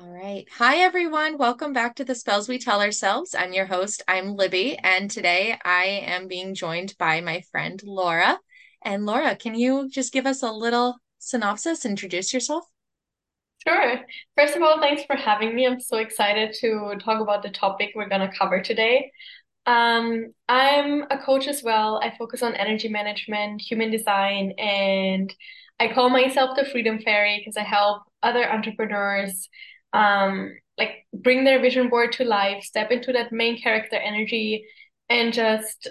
All right. Hi, everyone. Welcome back to The Spells We Tell Ourselves. I'm your host. I'm Libby. And today I am being joined by my friend, Laura. And Laura, can you just give us a little synopsis, introduce yourself? Sure. First of all, thanks for having me. I'm so excited to talk about the topic we're going to cover today. I'm a coach as well. I focus on energy management, human design, and I call myself the Freedom Fairy because I help other entrepreneurs like bring their vision board to life, step into that main character energy, and just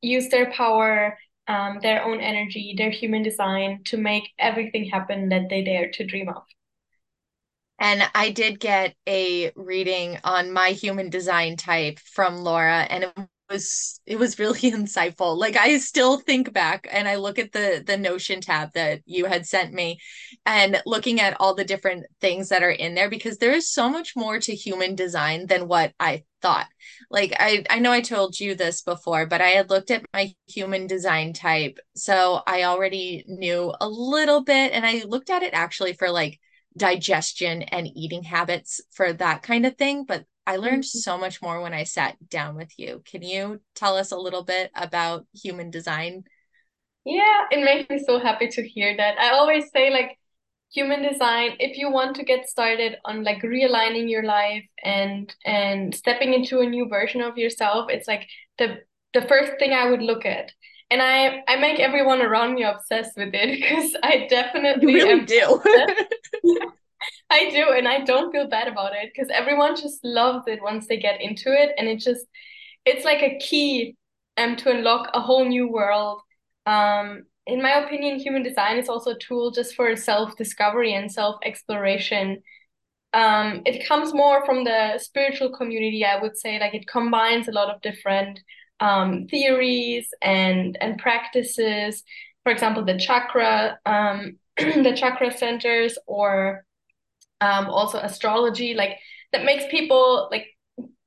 use their power, their own energy, their human design to make everything happen that they dare to dream of. And I did get a reading on my human design type from Laura, and it was really insightful. Like, I still think back and I look at the Notion tab that you had sent me and looking at all the different things that are in there, because there is so much more to human design than what I thought. Like, I know I told you this before, but I had looked at my human design type, so I already knew a little bit, and I looked at it actually for like digestion and eating habits, for that kind of thing. But I learned so much more when I sat down with you. Can you tell us a little bit about human design? Yeah, it makes me so happy to hear that. I always say, like, human design, if you want to get started on like realigning your life and stepping into a new version of yourself, it's like the first thing I would look at. And I make everyone around me obsessed with it because I definitely do. I do, and I don't feel bad about it because everyone just loves it once they get into it, and it's like a key to unlock a whole new world. In my opinion, human design is also a tool just for self-discovery and self-exploration. It comes more from the spiritual community, I would say. Like, it combines a lot of different theories and practices. For example, the chakra, the chakra centers, or also astrology, like that makes people like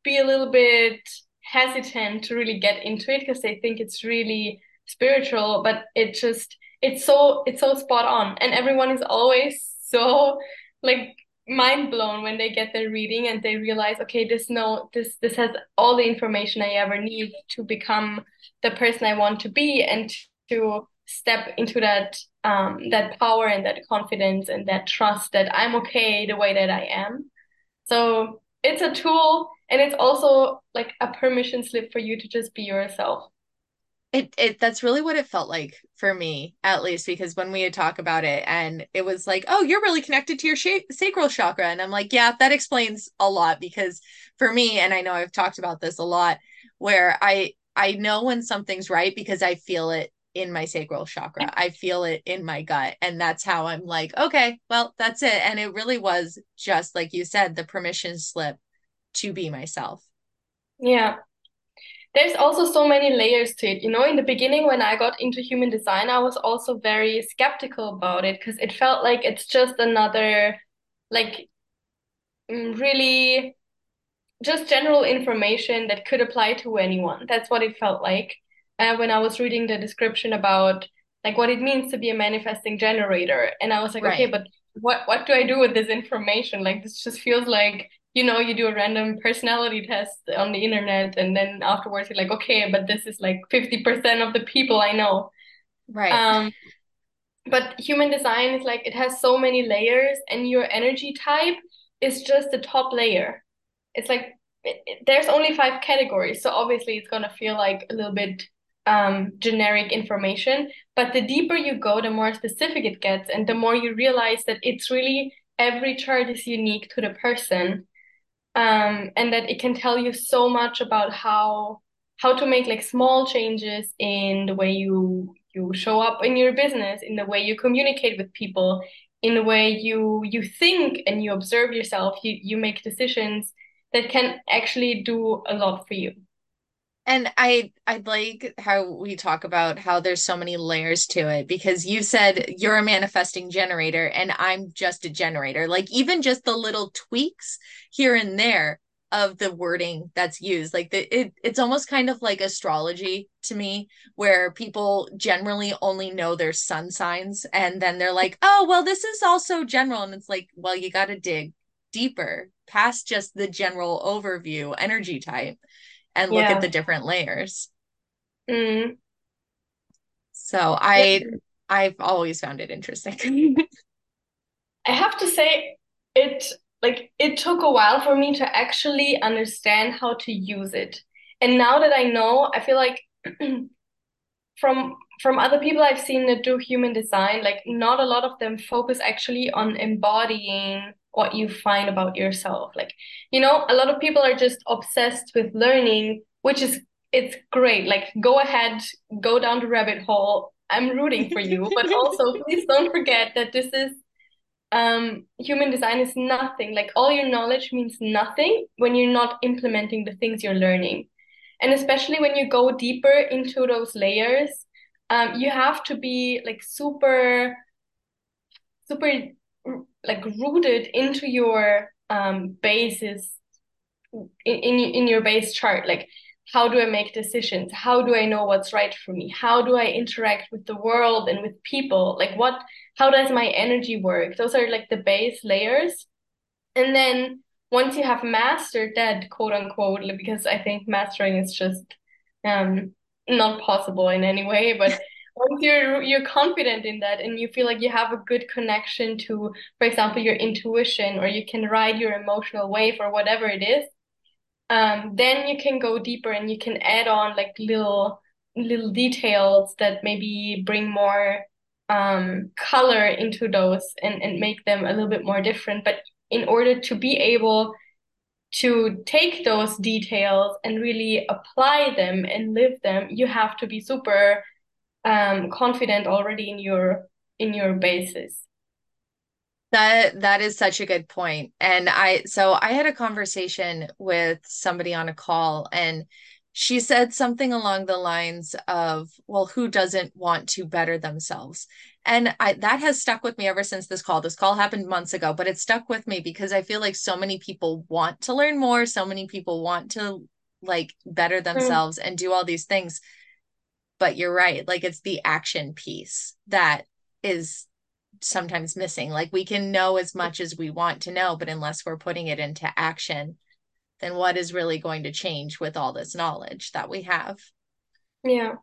be a little bit hesitant to really get into it because they think it's really spiritual, but it's so spot on, and everyone is always so like mind blown when they get their reading and they realize, okay, this has all the information I ever need to become the person I want to be and to step into that power and that confidence and that trust that I'm okay the way that I am. So it's a tool, and it's also like a permission slip for you to just be yourself. It that's really what it felt like for me, at least, because when we had talked about it and it was like, oh, you're really connected to your sacral chakra. And I'm like, yeah, that explains a lot, because for me, and I know I've talked about this a lot, where I know when something's right because I feel it in my sacral chakra. I feel it in my gut. And that's how I'm like, okay, well, that's it. And it really was just like you said, the permission slip to be myself. Yeah. There's also so many layers to it. You know, in the beginning, when I got into human design, I was also very skeptical about it because it felt like it's just another, like, really just general information that could apply to anyone. That's what it felt like. When I was reading the description about like what it means to be a manifesting generator, and I was like, right. Okay, but what do I do with this information? Like, this just feels like, you know, you do a random personality test on the internet, and then afterwards you're like, okay, but this is like 50% of the people I know. Right. But human design is like, it has so many layers, and your energy type is just the top layer. It's like, there's only 5 categories. So obviously it's going to feel like a little bit generic information, but the deeper you go, the more specific it gets, and the more you realize that it's really every chart is unique to the person, and that it can tell you so much about how to make like small changes in the way you show up in your business, in the way you communicate with people, in the way you think and you observe yourself, you make decisions that can actually do a lot for you. And I like how we talk about how there's so many layers to it, because you said you're a manifesting generator and I'm just a generator. Like, even just the little tweaks here and there of the wording that's used. Like it's almost kind of like astrology to me, where people generally only know their sun signs, and then they're like, oh, well, this is also general. And it's like, well, you got to dig deeper past just the general overview energy type and look at the different layers. Mm. So I've always found it interesting. I have to say it took a while for me to actually understand how to use it. And now that I know, I feel like from other people I've seen that do human design, like not a lot of them focus actually on embodying what you find about yourself. Like, you know, a lot of people are just obsessed with learning, which is, it's great. Like, go ahead, go down the rabbit hole. I'm rooting for you. But also, please don't forget that this is, human design is nothing. Like, all your knowledge means nothing when you're not implementing the things you're learning. And especially when you go deeper into those layers, you have to be like super like rooted into your basis, in your base chart. Like, how do I make decisions? How do I know what's right for me? How do I interact with the world and with people? Like, how does my energy work? Those are like the base layers. And then once you have mastered that, quote unquote, because I think mastering is just not possible in any way, but once you're confident in that and you feel like you have a good connection to, for example, your intuition, or you can ride your emotional wave or whatever it is, then you can go deeper and you can add on like little details that maybe bring more color into those and make them a little bit more different. But in order to be able to take those details and really apply them and live them, you have to be super confident already in your basis. That is such a good point. And I had a conversation with somebody on a call, and she said something along the lines of, well, who doesn't want to better themselves? And that has stuck with me ever since this call. This call happened months ago, but it stuck with me because I feel like so many people want to learn more. So many people want to like better themselves and do all these things, but you're right. Like, it's the action piece that is sometimes missing. Like, we can know as much as we want to know, but unless we're putting it into action, then what is really going to change with all this knowledge that we have? Yeah.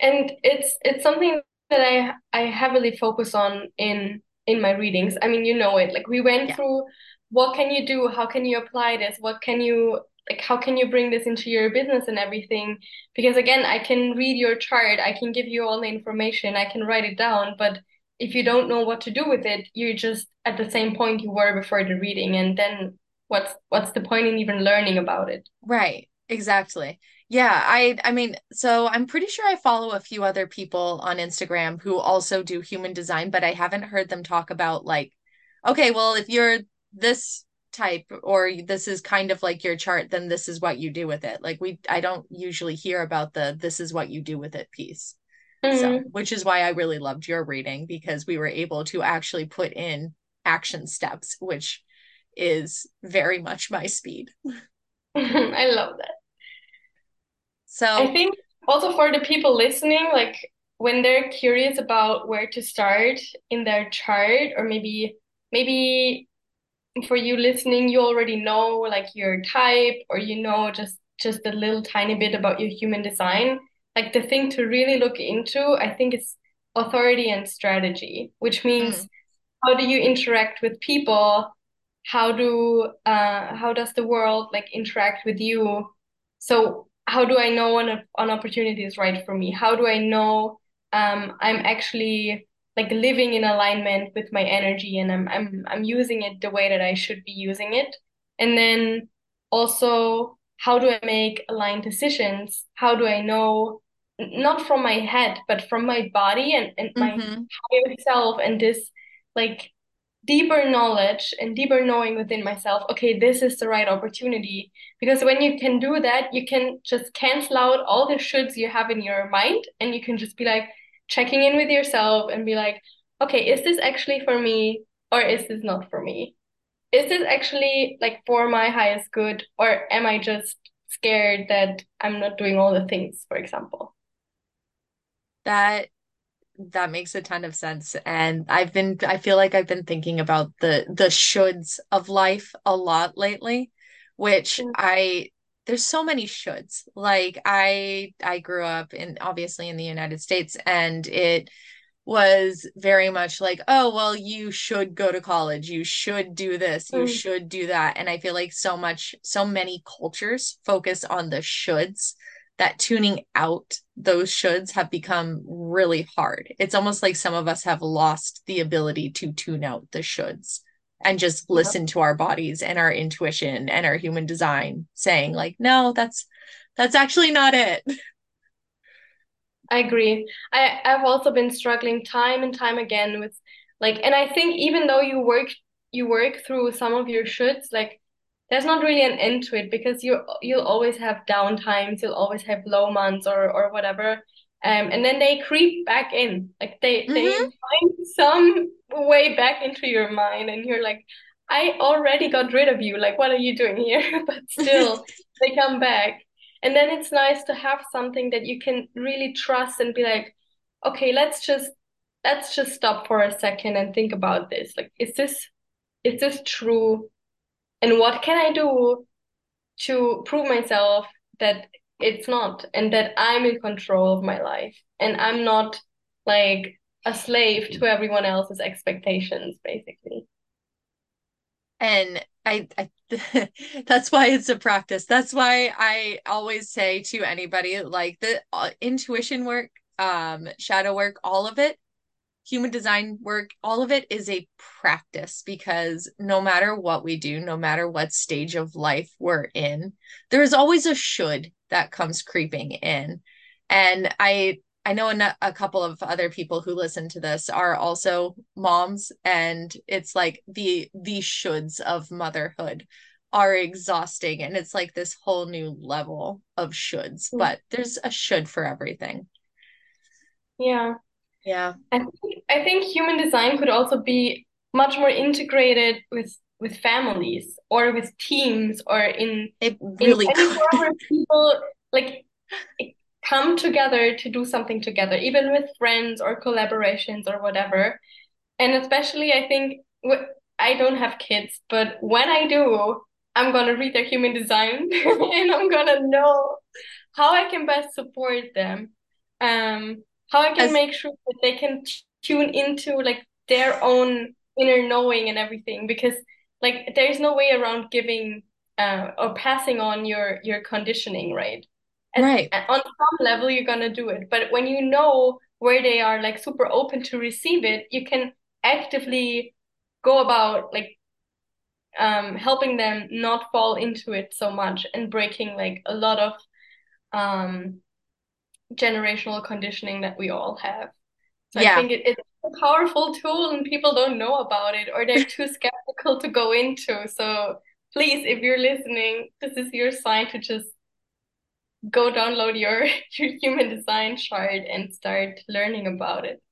And it's something that I heavily focus on in my readings. I mean, you know it, like we went through what can you do? How can you apply this? What can you, like, how can you bring this into your business and everything? Because again, I can read your chart. I can give you all the information. I can write it down, but if you don't know what to do with it, you're just at the same point you were before the reading. And then what's the point in even learning about it? Right. Exactly. Yeah. I mean, so I'm pretty sure I follow a few other people on Instagram who also do human design, but I haven't heard them talk about like, okay, well, if you're this type or this is kind of like your chart, then this is what you do with it. Like I don't usually hear about this is what you do with it piece. So, which is why I really loved your reading, because we were able to actually put in action steps, which is very much my speed. I love that. So I think also for the people listening, like when they're curious about where to start in their chart, or maybe for you listening, you already know like your type, or you know just a little tiny bit about your human design. Like the thing to really look into, I think, is authority and strategy, which means how do you interact with people? How does the world like interact with you? So how do I know an opportunity is right for me? How do I know I'm actually like living in alignment with my energy and I'm using it the way that I should be using it? And then also, how do I make aligned decisions? How do I know, not from my head, but from my body and my higher self, and this like deeper knowledge and deeper knowing within myself, okay, this is the right opportunity. Because when you can do that, you can just cancel out all the shoulds you have in your mind, and you can just be like checking in with yourself and be like, okay, is this actually for me or is this not for me? is this actually like for my highest good, or am I just scared that I'm not doing all the things, for example? That makes a ton of sense. And I feel like I've been thinking about the shoulds of life a lot lately, which there's so many shoulds. Like I grew up obviously in the United States, and it was very much like, oh, well, you should go to college, you should do this, you should do that. And I feel like so many cultures focus on the shoulds, that tuning out those shoulds have become really hard. It's almost like some of us have lost the ability to tune out the shoulds and just listen to our bodies and our intuition and our human design saying like, no, that's actually not it. I agree. I've also been struggling time and time again with like, and I think even though you work through some of your shoulds, like there's not really an end to it, because you'll always have down times, you'll always have low months or whatever. And then they creep back in. Like they find some way back into your mind, and you're like, I already got rid of you. Like, what are you doing here? But still they come back. And then it's nice to have something that you can really trust and be like, okay, let's just stop for a second and think about this. Like, is this true? And what can I do to prove myself that it's not, and that I'm in control of my life and I'm not like a slave to everyone else's expectations, basically. And I that's why it's a practice. That's why I always say to anybody, like the intuition work, shadow work, all of it, human design work, all of it is a practice, because no matter what we do, no matter what stage of life we're in, there is always a should that comes creeping in. And I know a couple of other people who listen to this are also moms, and it's like the shoulds of motherhood are exhausting. And it's like this whole new level of shoulds, but there's a should for everything. Yeah. Yeah. I think human design could also be much more integrated with families or with teams, or where people like come together to do something together, even with friends or collaborations or whatever. And especially, I think, I don't have kids, but when I do, I'm going to read their human design and I'm going to know how I can best support them, how I can make sure that they can tune into like their own inner knowing and everything, because like there's no way around giving or passing on your conditioning, right? Right. And on some level, you're going to do it. But when you know where they are like super open to receive it, you can actively go about like helping them not fall into it so much, and breaking like a lot of generational conditioning that we all have. So yeah. I think it's a powerful tool, and people don't know about it, or they're too skeptical to go into. So please, if you're listening, this is your sign to just go download your human design chart and start learning about it.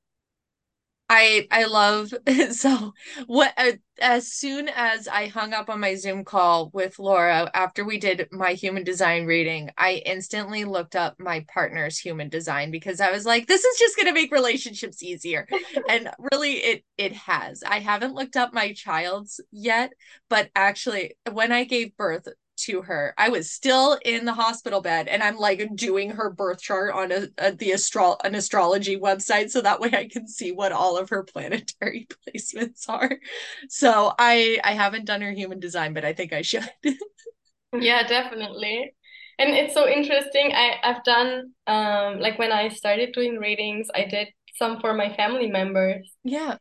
I love so what as soon as I hung up on my Zoom call with Laura after we did my human design reading, I instantly looked up my partner's human design, because I was like, this is just going to make relationships easier. And really it has. I haven't looked up my child's yet, but actually when I gave birth to her, I was still in the hospital bed, and I'm like doing her birth chart on an astrology website, so that way I can see what all of her planetary placements are. So I haven't done her human design, but I think I should. Yeah, definitely. And it's so interesting. I've done like when I started doing readings, I did some for my family members. Yeah.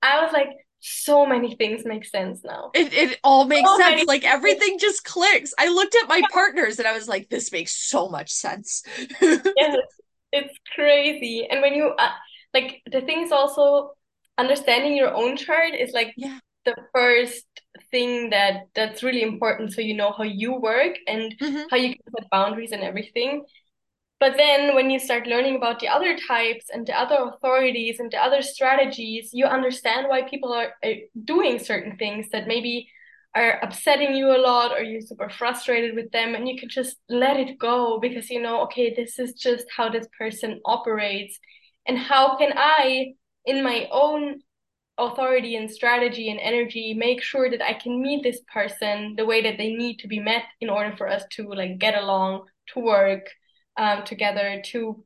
I was like, so many things make sense now. It all makes sense. Like everything just clicks. I looked at my partners and I was like, this makes so much sense. Yes, it's crazy. And when you like the thing is also understanding your own chart is like the first thing that's really important. So you know how you work and how you can set boundaries and everything. But then when you start learning about the other types and the other authorities and the other strategies, you understand why people are doing certain things that maybe are upsetting you a lot, or you're super frustrated with them, and you can just let it go because you know, okay, this is just how this person operates. And how can I, in my own authority and strategy and energy, make sure that I can meet this person the way that they need to be met in order for us to like get along, to work together, to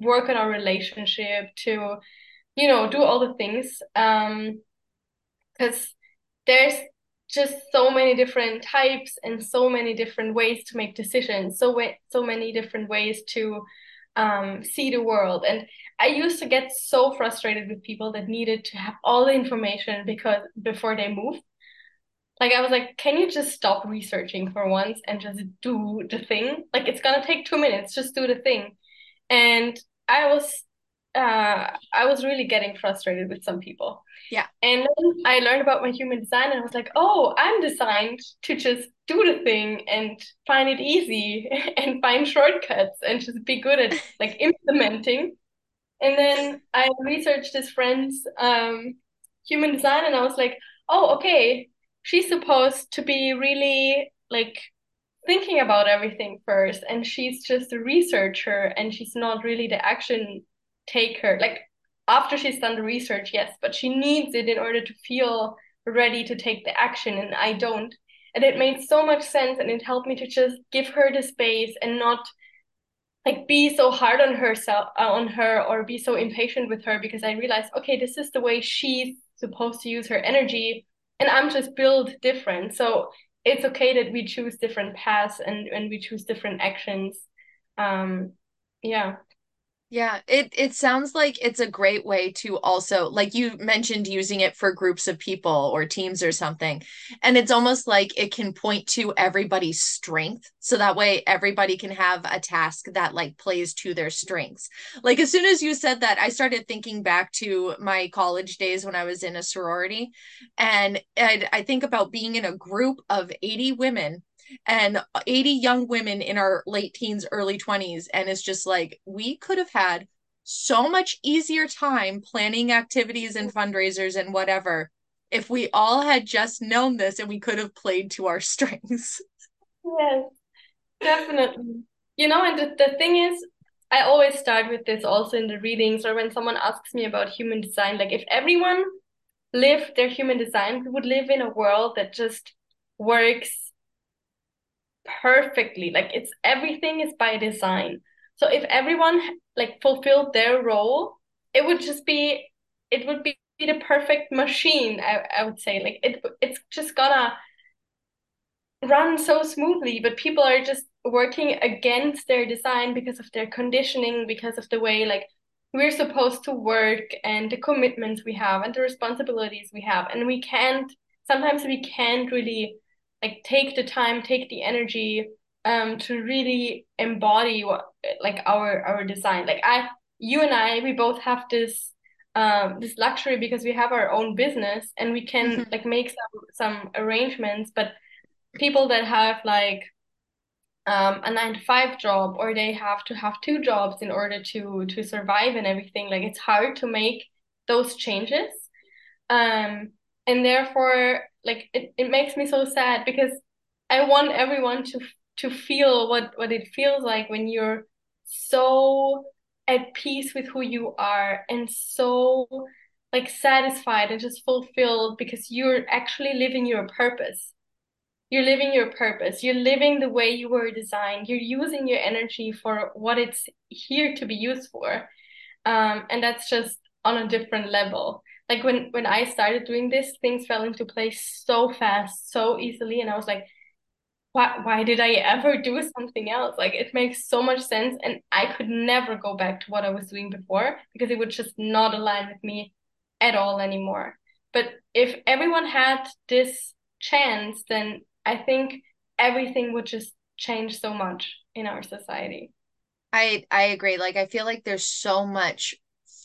work on our relationship, to, you know, do all the things. Because there's just so many different types and so many different ways to make decisions, so many different ways to see the world. And I used to get so frustrated with people that needed to have all the information before they move. Like, I was like, can you just stop researching for once and just do the thing? Like, it's gonna take 2 minutes, just do the thing. And I was really getting frustrated with some people. Yeah. And then I learned about my human design and I was like, oh, I'm designed to just do the thing and find it easy and find shortcuts and just be good at like implementing. And then I researched this friend's human design and I was like, oh, okay, she's supposed to be really like thinking about everything first, and she's just a researcher and she's not really the action taker. Like, after she's done the research, yes, but she needs it in order to feel ready to take the action, and I don't. And it made so much sense, and it helped me to just give her the space and not like be so hard on herself, on her, or be so impatient with her, because I realized, okay, this is the way she's supposed to use her energy, and I'm just built different. So it's okay that we choose different paths and we choose different actions. Yeah. Yeah, it sounds like it's a great way to also, like you mentioned, using it for groups of people or teams or something. And it's almost like it can point to everybody's strength. So that way everybody can have a task that like plays to their strengths. Like, as soon as you said that, I started thinking back to my college days when I was in a sorority. And I think about being in a group of 80 women and 80 young women in our late teens, early 20s. And it's just like, we could have had so much easier time planning activities and fundraisers and whatever if we all had just known this, and we could have played to our strengths. Yes, definitely. You know, and the thing is, I always start with this also in the readings, or when someone asks me about human design, like, if everyone lived their human design, we would live in a world that just works perfectly. Like, it's, everything is by design. So if everyone like fulfilled their role, it would be the perfect machine. I would say, like, it's just gonna run so smoothly, but people are just working against their design because of their conditioning, because of the way like we're supposed to work and the commitments we have and the responsibilities we have, and we can't really like take the time, take the energy to really embody what like our design. Like, you and I both have this this luxury because we have our own business and we can like make some arrangements. But people that have like a 9-to-5 job, or they have to have 2 jobs in order to survive and everything, like, it's hard to make those changes. And therefore, like, it makes me so sad because I want everyone to feel what it feels like when you're so at peace with who you are and so like satisfied and just fulfilled because you're actually living your purpose. You're living your purpose. You're living the way you were designed. You're using your energy for what it's here to be used for. And that's just on a different level. Like, when I started doing this, things fell into place so fast, so easily. And I was like, why did I ever do something else? Like, it makes so much sense. And I could never go back to what I was doing before because it would just not align with me at all anymore. But if everyone had this chance, then I think everything would just change so much in our society. I agree. Like, I feel like there's so much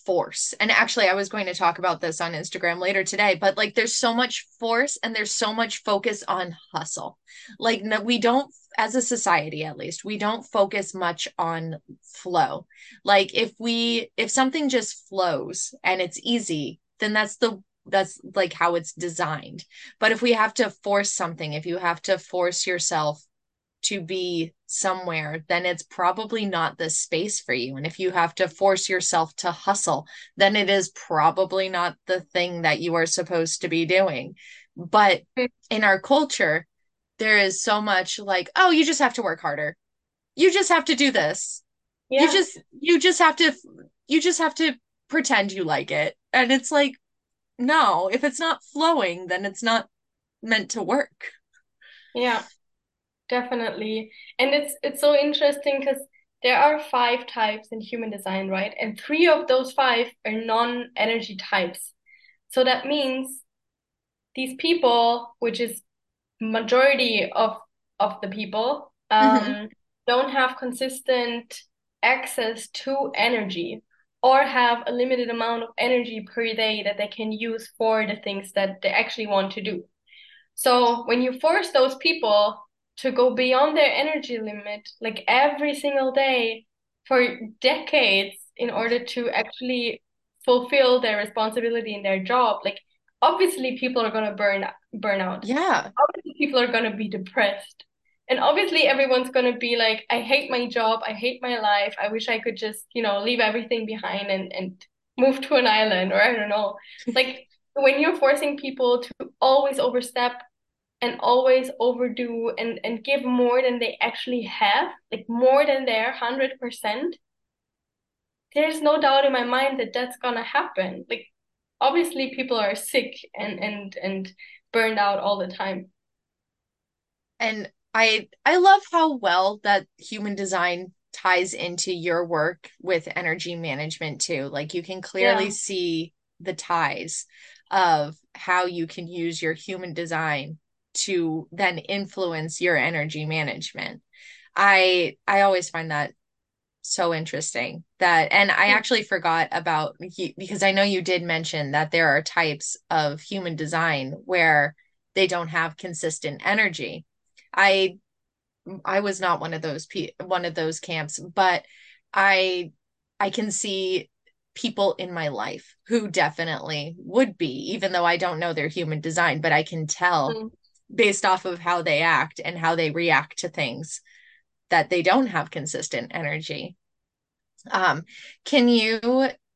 force. And actually, I was going to talk about this on Instagram later today, but like, there's so much force and there's so much focus on hustle. Like, we don't, as a society, at least, we don't focus much on flow. Like, if something just flows and it's easy, then that's the that's like how it's designed. But if we have to force something, if you have to force yourself to be somewhere, then it's probably not the space for you. And if you have to force yourself to hustle, then it is probably not the thing that you are supposed to be doing. But in our culture, there is so much like, oh, you just have to work harder. You just have to do this. Yeah. You just have to pretend you like it. And it's like, no, if it's not flowing, then it's not meant to work. Yeah, definitely. And it's so interesting because there are 5 types in human design, right? And 3 of those 5 are non-energy types. So that means these people, which is majority of the people, don't have consistent access to energy or have a limited amount of energy per day that they can use for the things that they actually want to do. So when you force those people to go beyond their energy limit, like every single day for decades in order to actually fulfill their responsibility in their job, like obviously people are going to burn out. Yeah. Obviously people are going to be depressed. And obviously everyone's going to be like, I hate my job. I hate my life. I wish I could just, leave everything behind and move to an island, or I don't know. Like when you're forcing people to always overstep and always overdo and give more than they actually have, like more than their 100%, there's no doubt in my mind that that's going to happen. Like obviously people are sick and burned out all the time. And I love how well that human design ties into your work with energy management too. Like you can clearly see the ties of how you can use your human design to then influence your energy management. I always find that so interesting that, and I actually forgot about, because I know you did mention that there are types of human design where they don't have consistent energy. I was not one of those camps, but I can see people in my life who definitely would be, even though I don't know their human design, but I can tell based off of how they act and how they react to things that they don't have consistent energy. Can you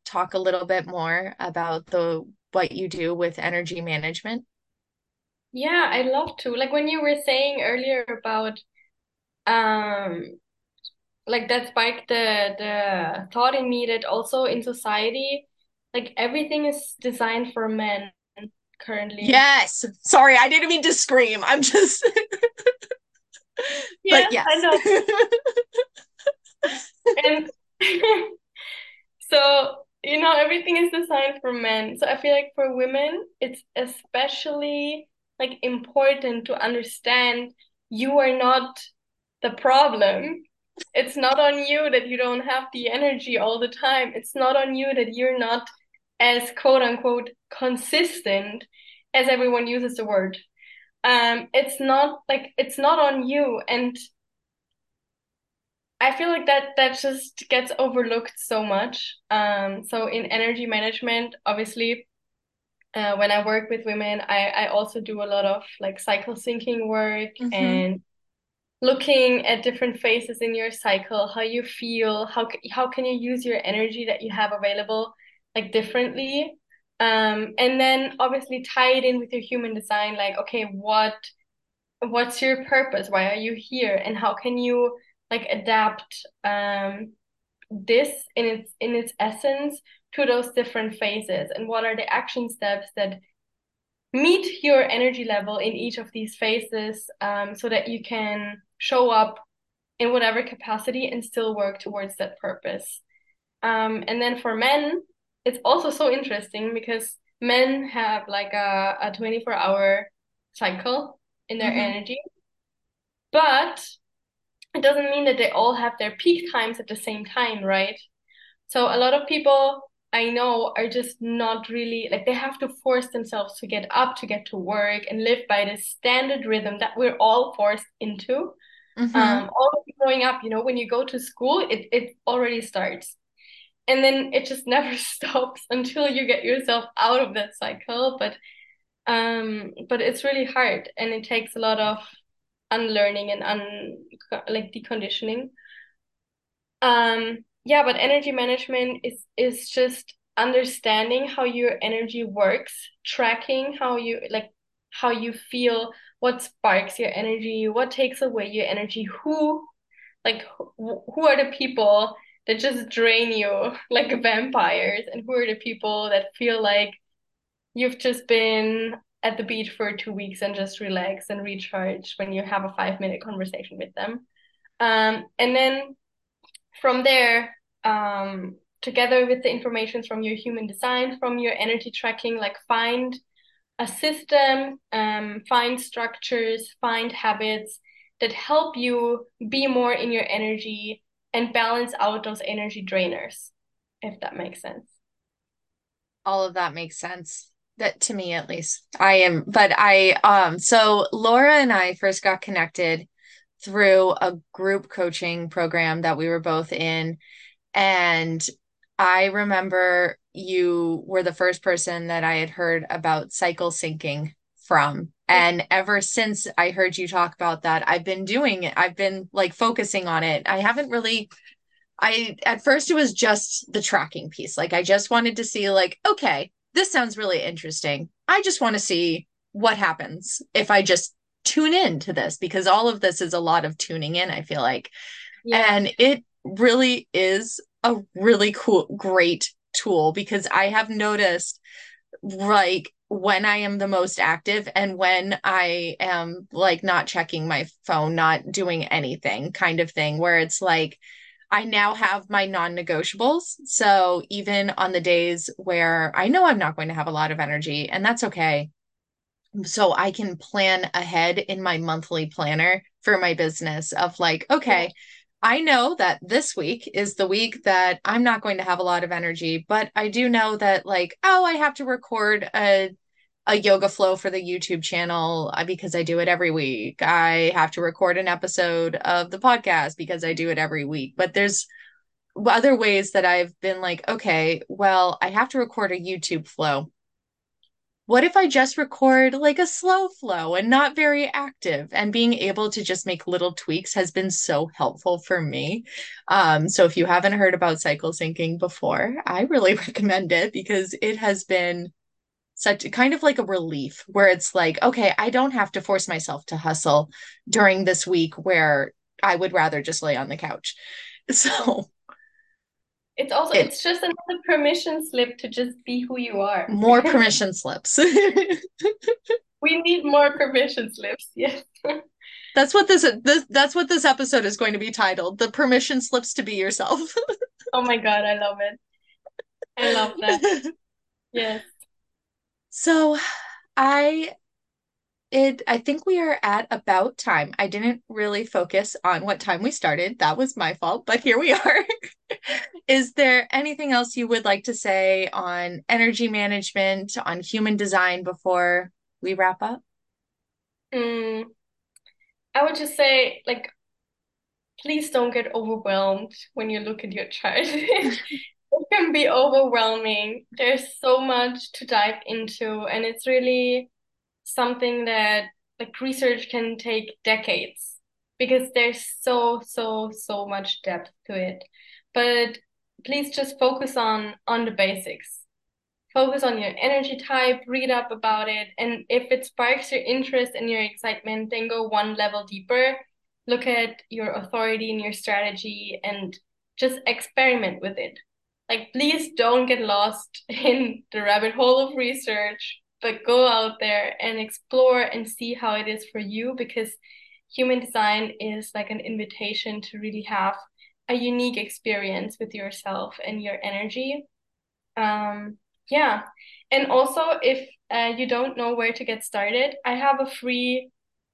talk a little bit more about what you do with energy management? Yeah, I'd love to. Like when you were saying earlier about like that spiked the thought in me that also in society, like everything is designed for men currently. Yes. Sorry, I didn't mean to scream. I'm just yeah, but yes. I know. And so, everything is designed for men. So I feel like for women, it's especially like important to understand you are not the problem. It's not on you that you don't have the energy all the time. It's not on you that you're not as quote unquote consistent as everyone uses the word. It's not on you. And I feel like that just gets overlooked so much. So in energy management, obviously, when I work with women, I also do a lot of like cycle syncing work and looking at different phases in your cycle, how you feel, how can you use your energy that you have available like differently. And then obviously tie it in with your human design, like, okay, what's your purpose? Why are you here? And how can you like adapt this in its essence to those different phases, and what are the action steps that meet your energy level in each of these phases, so that you can show up in whatever capacity and still work towards that purpose. And then for men, it's also so interesting because men have like a 24-hour cycle in their energy, but it doesn't mean that they all have their peak times at the same time, right? So a lot of people I know are just not really, like they have to force themselves to get up, to get to work and live by the standard rhythm that we're all forced into. All growing up, when you go to school, it already starts. And then it just never stops until you get yourself out of that cycle. But it's really hard, and it takes a lot of unlearning and deconditioning. But energy management is just understanding how your energy works, tracking how you feel, what sparks your energy, what takes away your energy, who are the people that just drain you like vampires, and who are the people that feel like you've just been at the beach for 2 weeks and just relax and recharge when you have a 5-minute conversation with them. And then from there, together with the information from your human design, from your energy tracking, find a system, find structures, find habits that help you be more in your energy and balance out those energy drainers, if that makes sense. All of that makes sense. That to me, at least so Laura and I first got connected through a group coaching program that we were both in. And I remember you were the first person that I had heard about cycle syncing from. And ever since I heard you talk about that, I've been doing it. I've been focusing on it. I haven't really, at first it was just the tracking piece. I just wanted to see okay, this sounds really interesting. I just want to see what happens if I just tune in to this, because all of this is a lot of tuning in, I feel like. Yeah. And it really is a really cool, great tool, because I have noticed when I am the most active and when I am not checking my phone, not doing anything kind of thing, where it's I now have my non-negotiables. So even on the days where I know I'm not going to have a lot of energy, and that's okay. So I can plan ahead in my monthly planner for my business of okay, I know that this week is the week that I'm not going to have a lot of energy, but I do know that I have to record a yoga flow for the YouTube channel because I do it every week. I have to record an episode of the podcast because I do it every week. But there's other ways that I've been I have to record a YouTube flow. What if I just record a slow flow and not very active? And being able to just make little tweaks has been so helpful for me. So if you haven't heard about cycle syncing before, I really recommend it, because it has been such kind of a relief where it's okay, I don't have to force myself to hustle during this week where I would rather just lay on the couch. So it's also, it's just another permission slip to just be who you are. More permission slips. We need more permission slips. Yes. That's what this episode is going to be titled. The permission slips to be yourself. Oh my God. I love it. I love that. Yes. So I think we are at about time. I didn't really focus on what time we started. That was my fault, but here we are. Is there anything else you would like to say on energy management, on human design before we wrap up? I would just say, please don't get overwhelmed when you look at your chart. It can be overwhelming. There's so much to dive into, and it's really something that research can take decades, because there's so much depth to it. But please just focus on the basics. Focus on your energy type, read up about it. And if it sparks your interest and your excitement, then go one level deeper. Look at your authority and your strategy and just experiment with it. Please don't get lost in the rabbit hole of research, but go out there and explore and see how it is for you, because human design is an invitation to really have a unique experience with yourself and your energy. And also, if you don't know where to get started, I have a free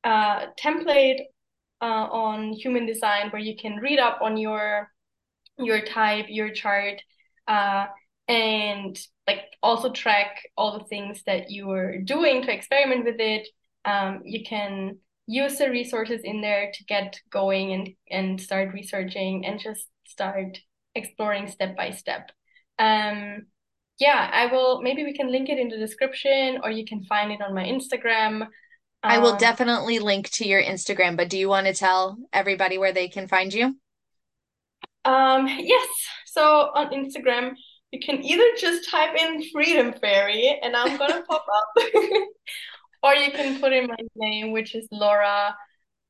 template on human design where you can read up on your type, your chart, and also track all the things that you are doing to experiment with it. You can use the resources in there to get going and start researching and just start exploring step by step. I will, maybe we can link it in the description, or you can find it on my Instagram. I will definitely link to your Instagram, but do you want to tell everybody where they can find you? Yes. So on Instagram, you can either just type in Freedom Fairy and I'm going to pop up, or you can put in my name, which is Laura,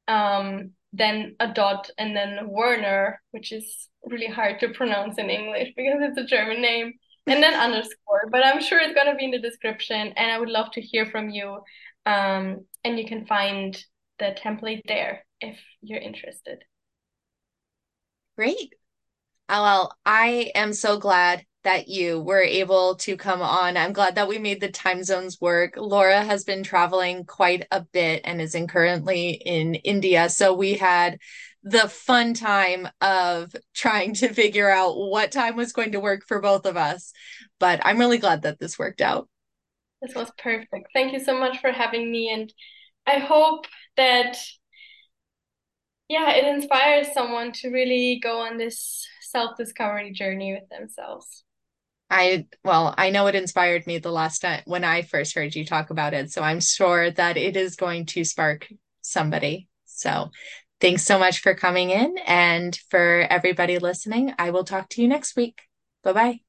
then a dot, and then Werner, which is really hard to pronounce in English because it's a German name, and then underscore, but I'm sure it's going to be in the description, and I would love to hear from you. And you can find the template there if you're interested. Great. Well, I am so glad that you were able to come on. I'm glad that we made the time zones work. Laura has been traveling quite a bit and is currently in India. So we had the fun time of trying to figure out what time was going to work for both of us. But I'm really glad that this worked out. This was perfect. Thank you so much for having me. And I hope that, it inspires someone to really go on this self-discovery journey with themselves. I know it inspired me the last time when I first heard you talk about it. So I'm sure that it is going to spark somebody. So thanks so much for coming in. And for everybody listening, I will talk to you next week. Bye-bye.